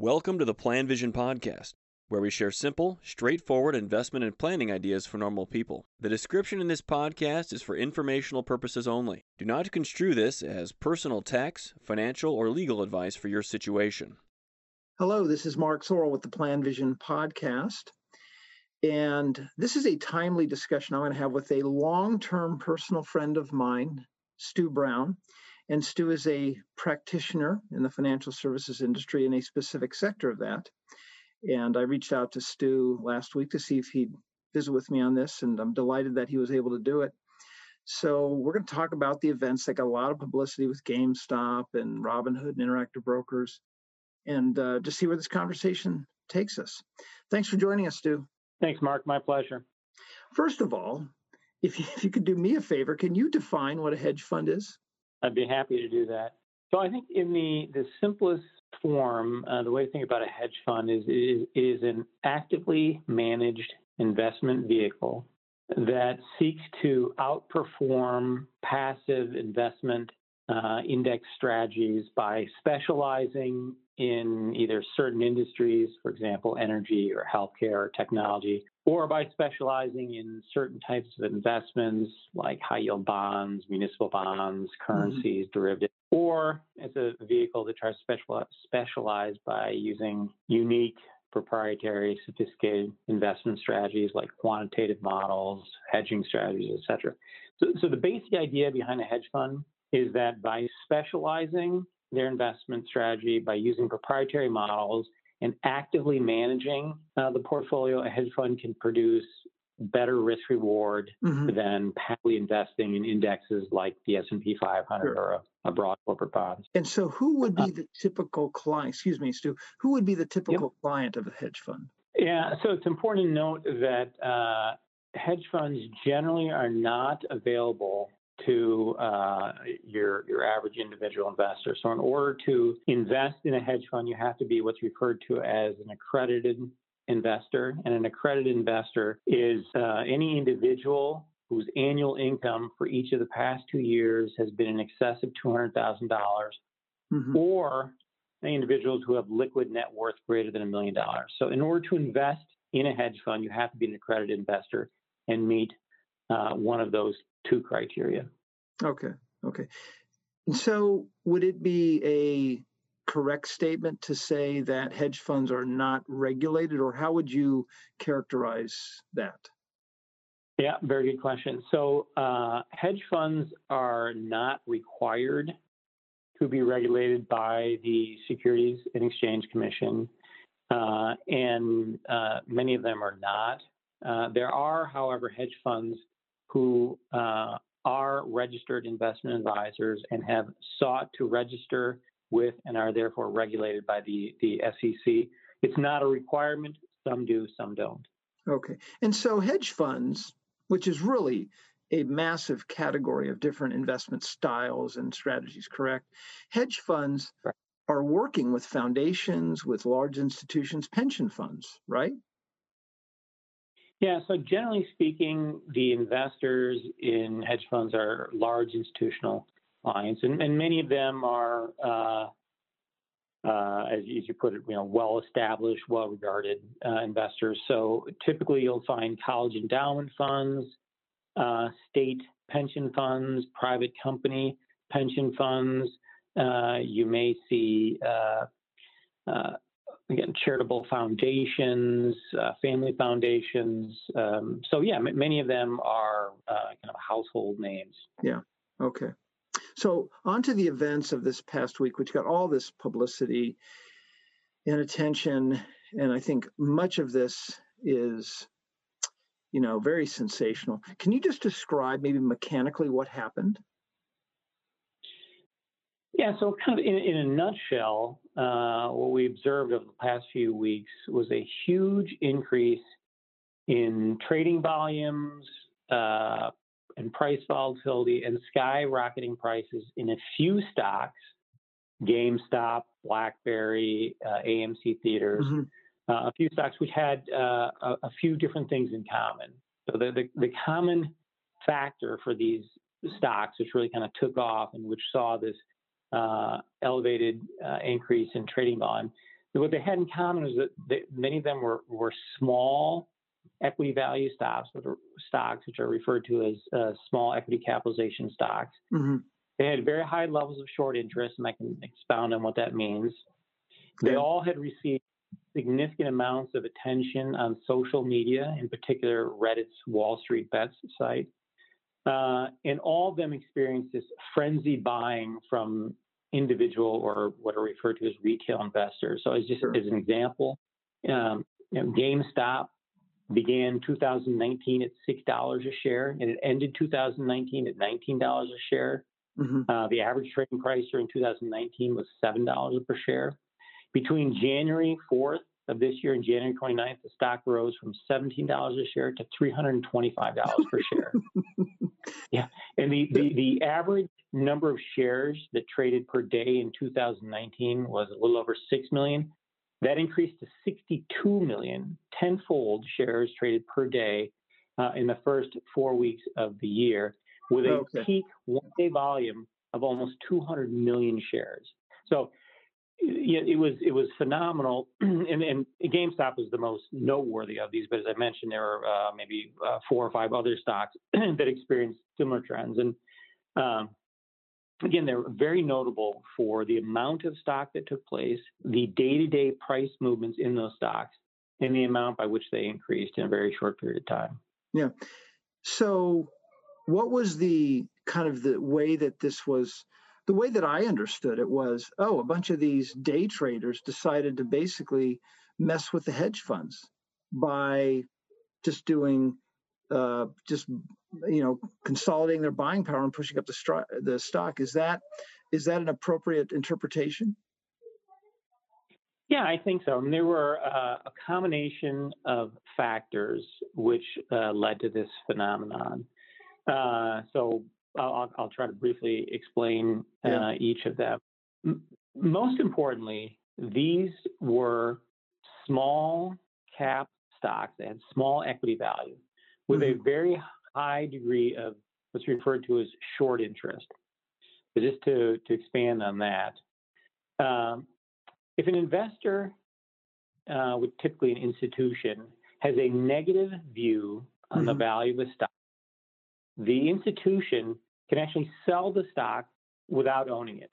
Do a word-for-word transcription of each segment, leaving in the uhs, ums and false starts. Welcome to the Plan Vision Podcast, where we share simple, straightforward investment and planning ideas for normal people. The description in this podcast is for informational purposes only. Do not construe this as personal tax, financial, or legal advice for your situation. Hello, this is Mark Sorrell with the Plan Vision Podcast, and this is a timely discussion I'm going to have with a long-term personal friend of mine, Stu Brown. And Stu is a practitioner in the financial services industry in a specific sector of that. And I reached out to Stu last week to see if he'd visit with me on this, and I'm delighted that he was able to do it. So we're going to talk about the events that got a lot of publicity with GameStop and Robinhood and Interactive Brokers, and uh, just see where this conversation takes us. Thanks for joining us, Stu. Thanks, Mark. My pleasure. First of all, if you, if you could do me a favor, can you define what a hedge fund is? I'd be happy to do that. So I think in the, the simplest form, uh, the way to think about a hedge fund is it is an actively managed investment vehicle that seeks to outperform passive investment uh, index strategies by specializing in either certain industries, for example, energy or healthcare or technology, or by specializing in certain types of investments like high-yield bonds, municipal bonds, currencies, mm-hmm. derivatives, or it's a vehicle that tries to specialize by using unique, proprietary, sophisticated investment strategies like quantitative models, hedging strategies, et cetera. So, so the basic idea behind a hedge fund is that by specializing their investment strategy, by using proprietary models, and actively managing uh, the portfolio, a hedge fund can produce better risk-reward mm-hmm. than passively investing in indexes like the S and P five hundred sure. or a, a broad corporate bond. And so who would be um, the typical client, excuse me, Stu, who would be the typical yep. client of a hedge fund? Yeah, so it's important to note that uh, hedge funds generally are not available to uh, your your average individual investor. So in order to invest in a hedge fund, you have to be what's referred to as an accredited investor. And an accredited investor is uh, any individual whose annual income for each of the past two years has been in excess of two hundred thousand dollars, mm-hmm. or individuals who have liquid net worth greater than a million dollars. So in order to invest in a hedge fund, you have to be an accredited investor and meet uh, one of those two criteria. Okay. Okay. So would it be a correct statement to say that hedge funds are not regulated, or how would you characterize that? Yeah, very good question. So uh, hedge funds are not required to be regulated by the Securities and Exchange Commission, uh, and uh, many of them are not. Uh, there are, however, hedge funds who uh, are registered investment advisors and have sought to register with and are therefore regulated by the, the S E C. It's not a requirement. Some do, some don't. Okay. And so hedge funds, which is really a massive category of different investment styles and strategies, correct? Hedge funds right. are working with foundations, with large institutions, pension funds, right? Yeah, so generally speaking, the investors in hedge funds are large institutional clients, and, and many of them are, uh, uh, as you put it, you know, well-established, well-regarded uh, investors. So typically you'll find college endowment funds, uh, state pension funds, private company pension funds. Uh, you may see uh, uh, Again, charitable foundations, uh, family foundations. Um, so, yeah, m- many of them are uh, kind of household names. Yeah. Okay. So on to the events of this past week, which got all this publicity and attention. And I think much of this is, you know, very sensational. Can you just describe maybe mechanically what happened? Yeah, so kind of in, in a nutshell, uh, what we observed over the past few weeks was a huge increase in trading volumes uh, and price volatility and skyrocketing prices in a few stocks, GameStop, BlackBerry, uh, A M C Theaters, mm-hmm. uh, a few stocks which had uh, a, a few different things in common. So the, the, the common factor for these stocks, which really kind of took off and which saw this Uh, elevated uh, increase in trading volume what they had in common is that they, many of them were, were small equity value stocks, which are stocks which are referred to as uh, small equity capitalization stocks. Mm-hmm. They had very high levels of short interest, and I can expound on what that means. They yeah. all had received significant amounts of attention on social media, in particular Reddit's Wall Street Bets site. Uh, and all of them experienced this frenzy buying from individual or what are referred to as retail investors. So as just sure. as an example, um, you know, GameStop began two thousand nineteen at six dollars a share, and it ended two thousand nineteen at nineteen dollars a share. Mm-hmm. Uh, the average trading price during two thousand nineteen was seven dollars per share. Between January fourth of this year and January twenty-ninth, the stock rose from seventeen dollars a share to three hundred twenty-five dollars per share. Yeah. And the, the, the average number of shares that traded per day in two thousand nineteen was a little over six million. That increased to sixty-two million, tenfold shares traded per day uh, in the first four weeks of the year, with a okay. peak one-day volume of almost two hundred million shares. So yeah, it was it was phenomenal, and, and GameStop was the most noteworthy of these. But as I mentioned, there were uh, maybe uh, four or five other stocks that experienced similar trends. And um, again, they're very notable for the amount of stock that took place, the day-to-day price movements in those stocks, and the amount by which they increased in a very short period of time. Yeah. So, what was the kind of the way that this was? The way that I understood it was, oh, a bunch of these day traders decided to basically mess with the hedge funds by just doing, uh, just you know, consolidating their buying power and pushing up the, stri- the stock. Is that is that an appropriate interpretation? Yeah, I think so. I mean, there were uh, a combination of factors which uh, led to this phenomenon. Uh, so. I'll, I'll try to briefly explain uh, yeah. each of them. M- most importantly, these were small cap stocks that had small equity value with mm-hmm. a very high degree of what's referred to as short interest. But just to, to expand on that, um, if an investor, uh, with typically an institution, has a negative view on mm-hmm. the value of a stock, the institution can actually sell the stock without owning it.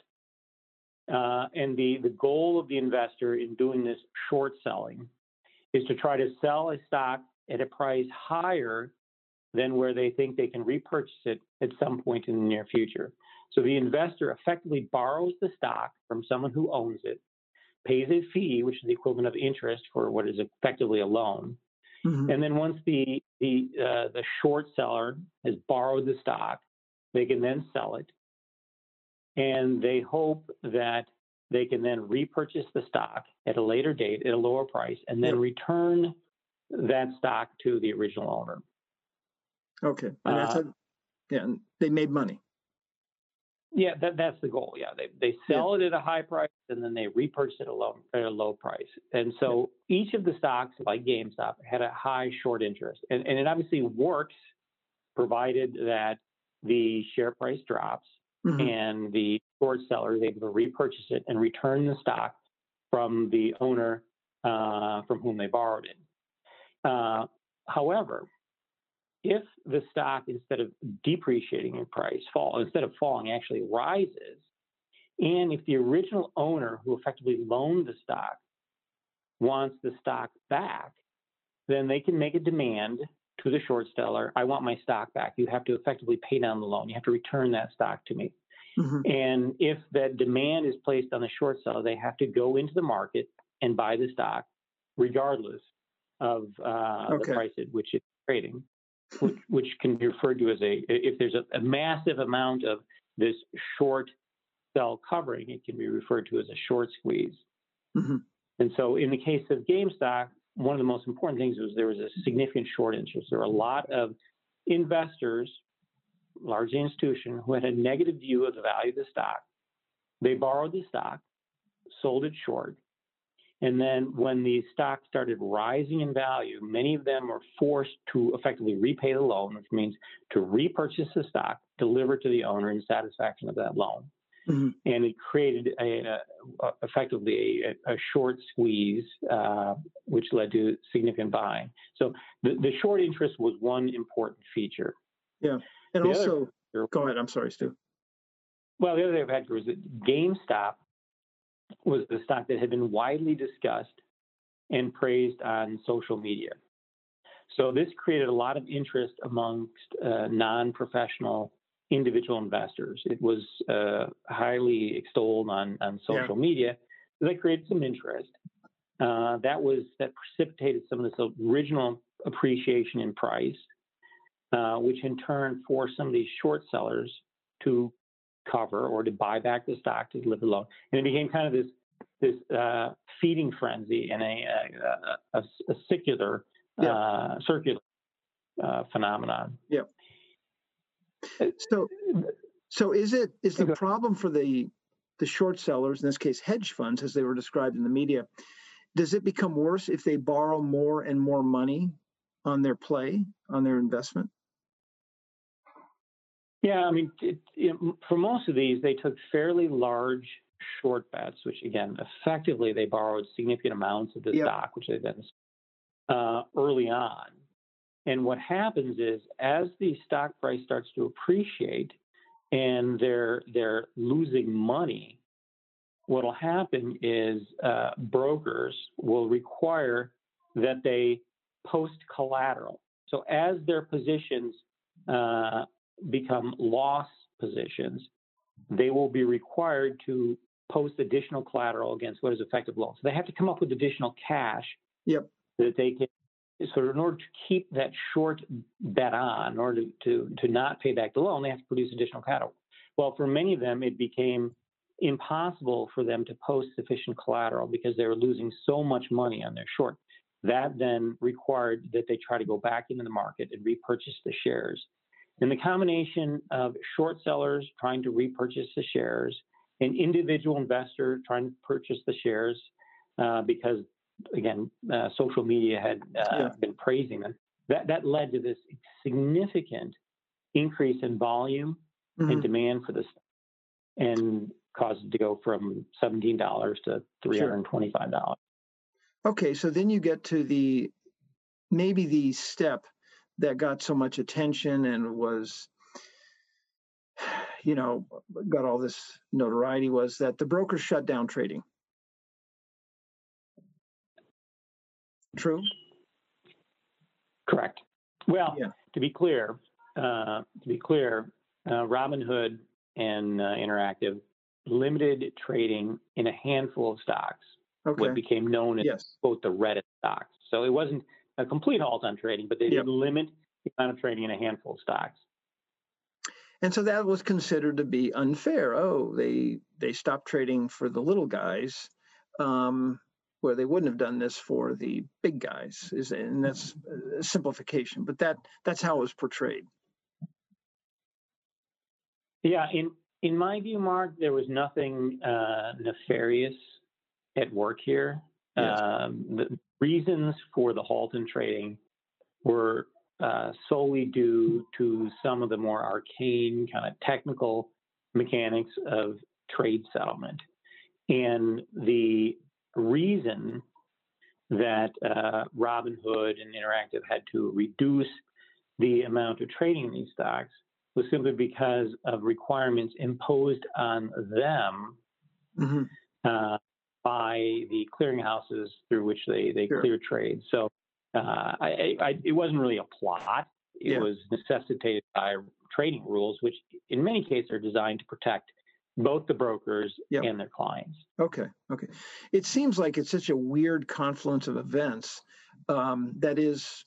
Uh, and the, the goal of the investor in doing this short selling is to try to sell a stock at a price higher than where they think they can repurchase it at some point in the near future. So the investor effectively borrows the stock from someone who owns it, pays a fee, which is the equivalent of interest for what is effectively a loan. Mm-hmm. And then once the the uh, the short seller has borrowed the stock, they can then sell it, and they hope that they can then repurchase the stock at a later date at a lower price, and then return that stock to the original owner. Okay, and that's uh, how, yeah, they made money. Yeah, that that's the goal. Yeah, they they sell yeah. it at a high price, and then they repurchase it alone at a low price. And so yeah. each of the stocks, like GameStop, had a high short interest, and and it obviously works, provided that the share price drops mm-hmm. and the short seller is able to repurchase it and return the stock from the owner uh, from whom they borrowed it. Uh, however, if the stock, instead of depreciating in price, fall instead of falling, actually rises, and if the original owner who effectively loaned the stock wants the stock back, then they can make a demand to the short seller, I want my stock back. You have to effectively pay down the loan. You have to return that stock to me. Mm-hmm. And if that demand is placed on the short seller, they have to go into the market and buy the stock regardless of uh, okay. the price at which it's trading. Which, which can be referred to as a, if there's a, a massive amount of this short sell covering, it can be referred to as a short squeeze. Mm-hmm. And so in the case of GameStop, one of the most important things was there was a significant short interest. There were a lot of investors, largely institution, who had a negative view of the value of the stock. They borrowed the stock, sold it short. And then when the stock started rising in value, many of them were forced to effectively repay the loan, which means to repurchase the stock, deliver to the owner in satisfaction of that loan. Mm-hmm. And it created a, a, effectively a, a short squeeze, uh, which led to significant buying. So the, the short interest was one important feature. Yeah. And the also, other, go ahead. I'm sorry, Stu. Well, the other factor was that GameStop was the stock that had been widely discussed and praised on social media. So this created a lot of interest amongst uh, non-professional individual investors. It was uh, highly extolled on, on social yeah. media. So that created some interest. Uh, that was that precipitated some of this original appreciation in price, uh, which in turn forced some of these short sellers to cover or to buy back the stock to live alone. And it became kind of this this uh, feeding frenzy and a, a, a, a circular yeah. uh, circular uh, phenomenon. Yeah. So, so is it is the problem for the the short sellers, in this case hedge funds, as they were described in the media? Does it become worse if they borrow more and more money on their play, on their investment? Yeah, I mean, it, it, for most of these, they took fairly large short bets, which again, effectively, they borrowed significant amounts of the yep. stock, which they then uh, early on. And what happens is, as the stock price starts to appreciate and they're they're losing money, what will happen is uh, brokers will require that they post collateral. So as their positions uh, become loss positions, they will be required to post additional collateral against what is effective loss. So they have to come up with additional cash yep. that they can. So in order to keep that short bet on, in order to, to, to not pay back the loan, they have to produce additional collateral. Well, for many of them, it became impossible for them to post sufficient collateral because they were losing so much money on their short. That then required that they try to go back into the market and repurchase the shares. And the combination of short sellers trying to repurchase the shares, an individual investor trying to purchase the shares uh, because Again, uh, social media had uh, yeah. been praising them. That that led to this significant increase in volume mm-hmm. and demand for this, and caused it to go from seventeen dollars to three hundred twenty-five dollars. Sure. Okay, so then you get to the maybe the step that got so much attention and was, you know, got all this notoriety, was that the brokers shut down trading. True? Correct. Well, yeah. to be clear, uh, to be clear, uh, Robinhood and uh, Interactive limited trading in a handful of stocks, okay. what became known as yes. quote the Reddit stocks. So it wasn't a complete halt on trading, but they yep. did limit the amount of trading in a handful of stocks. And so that was considered to be unfair. Oh, they they stopped trading for the little guys. Um, where they wouldn't have done this for the big guys, is, and that's a simplification. But that that's how it was portrayed. Yeah, in in my view, Mark, there was nothing uh, nefarious at work here. Yes. Um, the reasons for the halt in trading were uh, solely due to some of the more arcane kind of technical mechanics of trade settlement, and the reason that uh, Robinhood and Interactive had to reduce the amount of trading in these stocks was simply because of requirements imposed on them mm-hmm. uh, by the clearinghouses through which they, they sure. clear trades. So uh, I, I, it wasn't really a plot. It yeah. was necessitated by trading rules, which in many cases are designed to protect both the brokers yep. and their clients. Okay, okay. It seems like it's such a weird confluence of events um, that is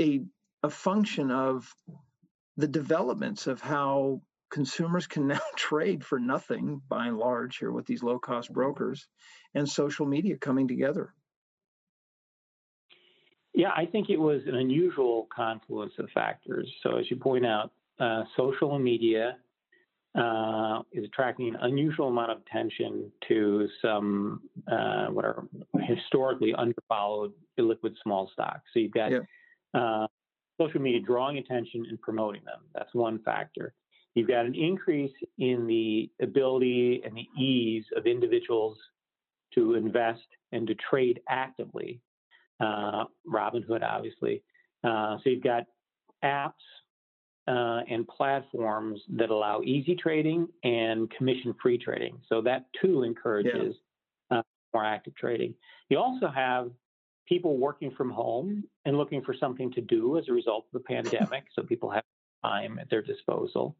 a a function of the developments of how consumers can now trade for nothing, by and large, here with these low-cost brokers and social media coming together. Yeah, I think it was an unusual confluence of factors. So as you point out, uh, social media Uh, is attracting an unusual amount of attention to some uh, what are historically underfollowed illiquid small stocks. So you've got yeah. uh, social media drawing attention and promoting them. That's one factor. You've got an increase in the ability and the ease of individuals to invest and to trade actively. Uh, Robinhood, obviously. Uh, so you've got apps uh, and platforms that allow easy trading and commission-free trading. So that, too, encourages yeah. uh, more active trading. You also have people working from home and looking for something to do as a result of the pandemic. So people have time at their disposal.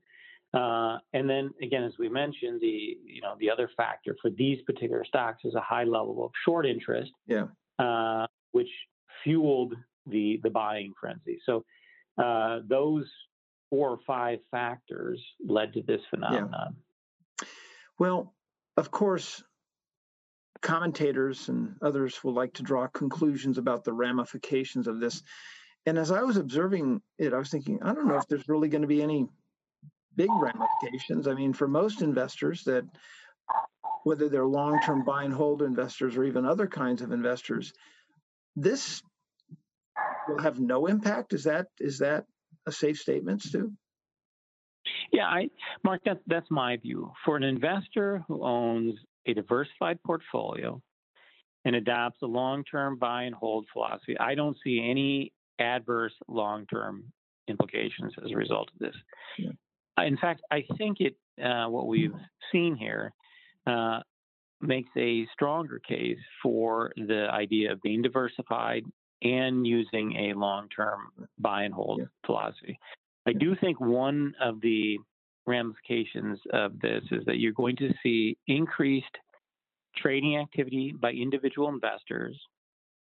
Uh, and then, again, as we mentioned, the you know the other factor for these particular stocks is a high level of short interest, yeah. uh, which fueled the the buying frenzy. So uh, those four or five factors led to this phenomenon. Yeah. Well, of course, commentators and others will like to draw conclusions about the ramifications of this. And as I was observing it, I was thinking, I don't know if there's really going to be any big ramifications. I mean, for most investors that, whether they're long-term buy and hold investors or even other kinds of investors, this will have no impact. Is that is that a safe statement, Stu? Yeah, I, Mark, that, that's my view. For an investor who owns a diversified portfolio and adopts a long-term buy and hold philosophy, I don't see any adverse long-term implications as a result of this. Yeah. In fact, I think it uh, what we've seen here uh, makes a stronger case for the idea of being diversified and using a long-term buy and hold yeah. philosophy. I yeah. do think one of the ramifications of this is that you're going to see increased trading activity by individual investors,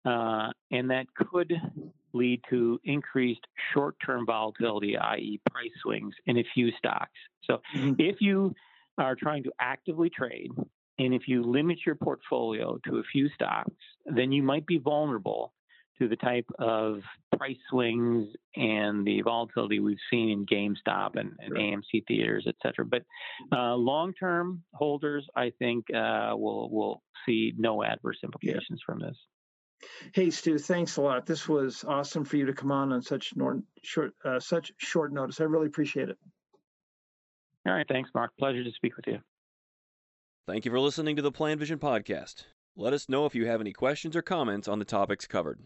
uh, and that could lead to increased short-term volatility, that is price swings, in a few stocks. So mm-hmm. if you are trying to actively trade, and if you limit your portfolio to a few stocks, then you might be vulnerable to the type of price swings and the volatility we've seen in GameStop and, and sure. A M C Theaters, et cetera. But uh, long-term holders, I think, uh, will will see no adverse implications yeah. from this. Hey, Stu, thanks a lot. This was awesome for you to come on on such nor- short uh, such short notice. I really appreciate it. All right. Thanks, Mark. Pleasure to speak with you. Thank you for listening to the Plan Vision Podcast. Let us know if you have any questions or comments on the topics covered.